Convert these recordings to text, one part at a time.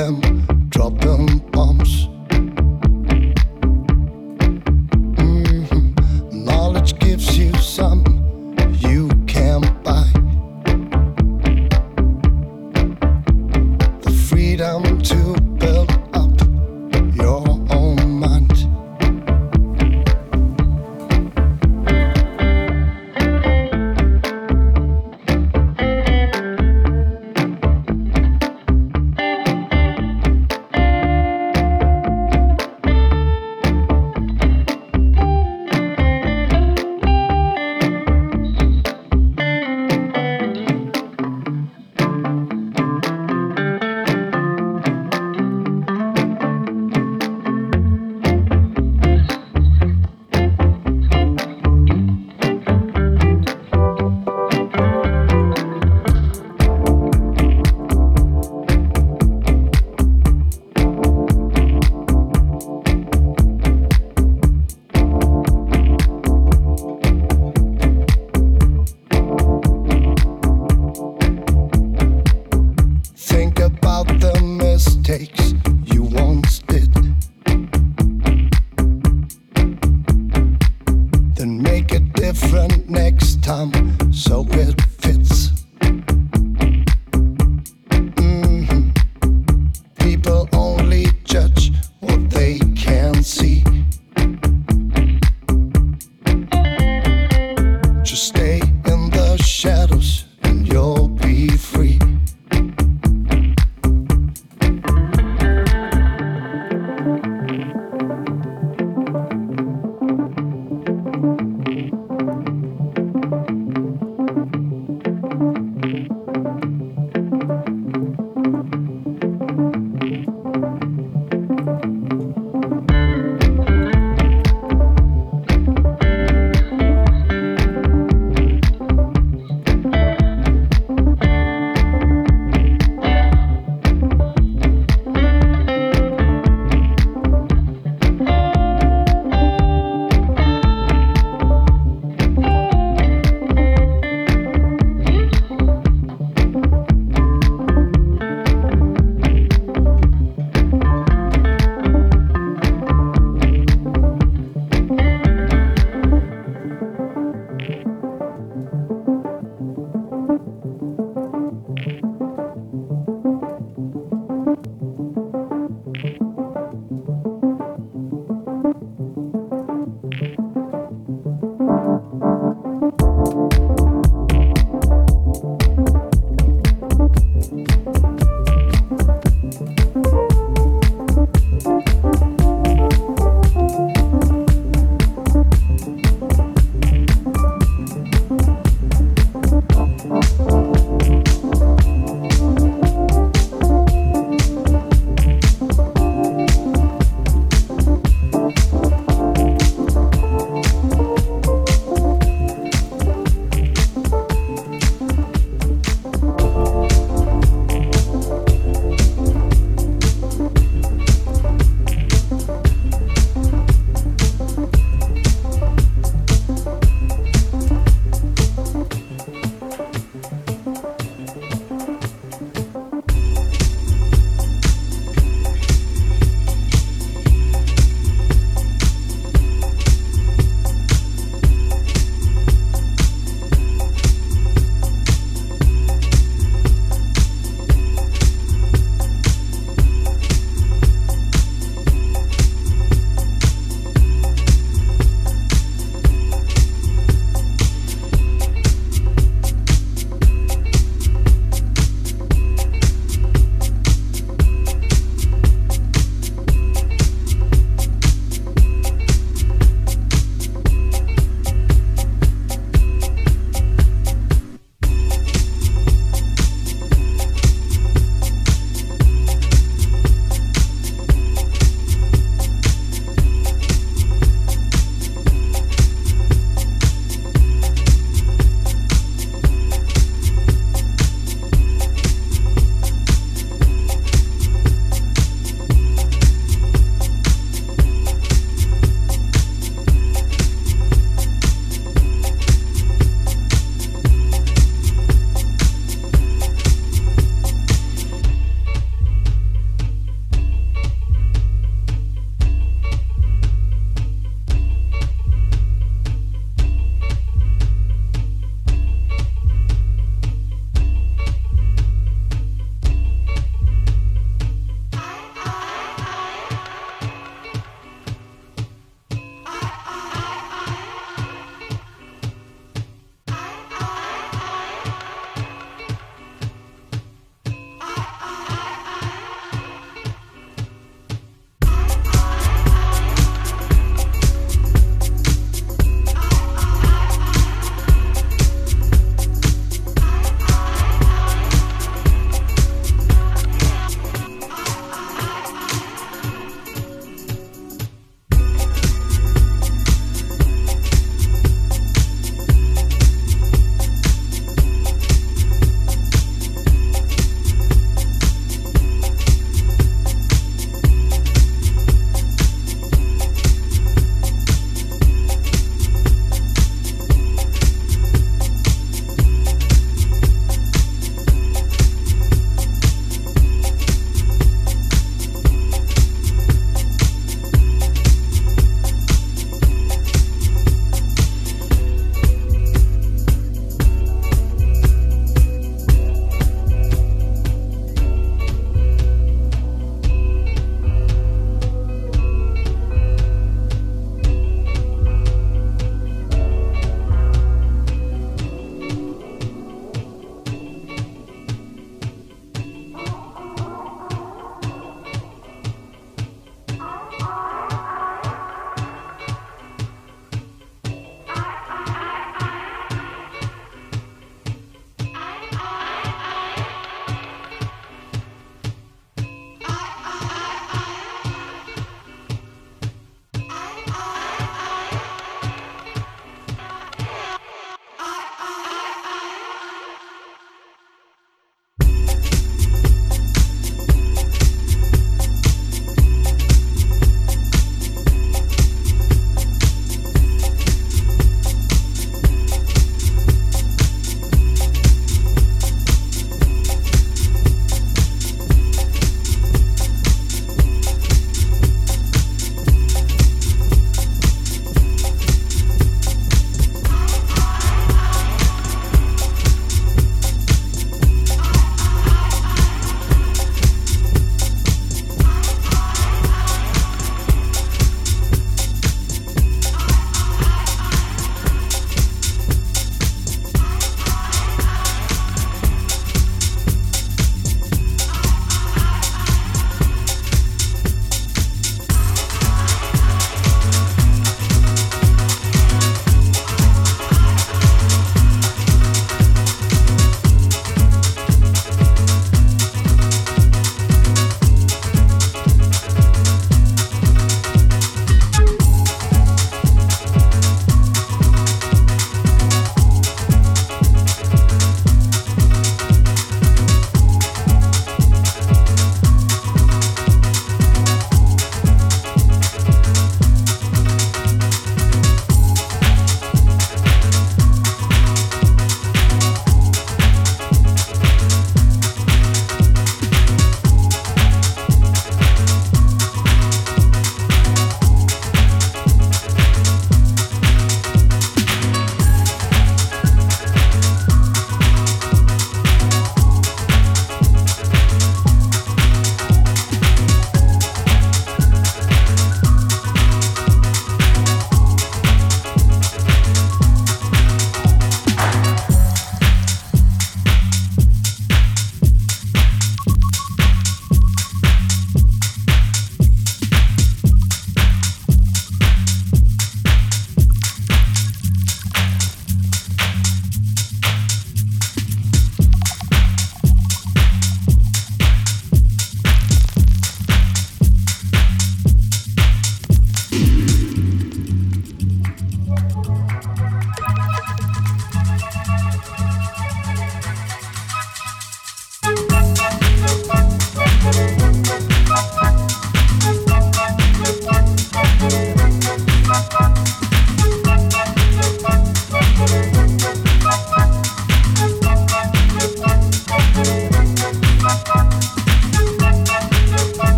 them, dropping bombs. Knowledge gives you some you can't buy. The freedom to build up your own mind.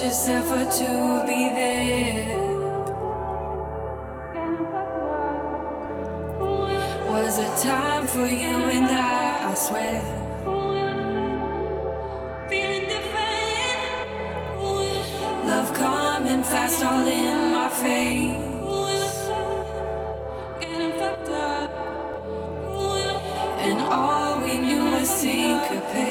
Not just ever to be there. Was a time for you and I swear. Feeling different. Love coming fast, all in my face. Getting fucked up. And all we knew was syncopate.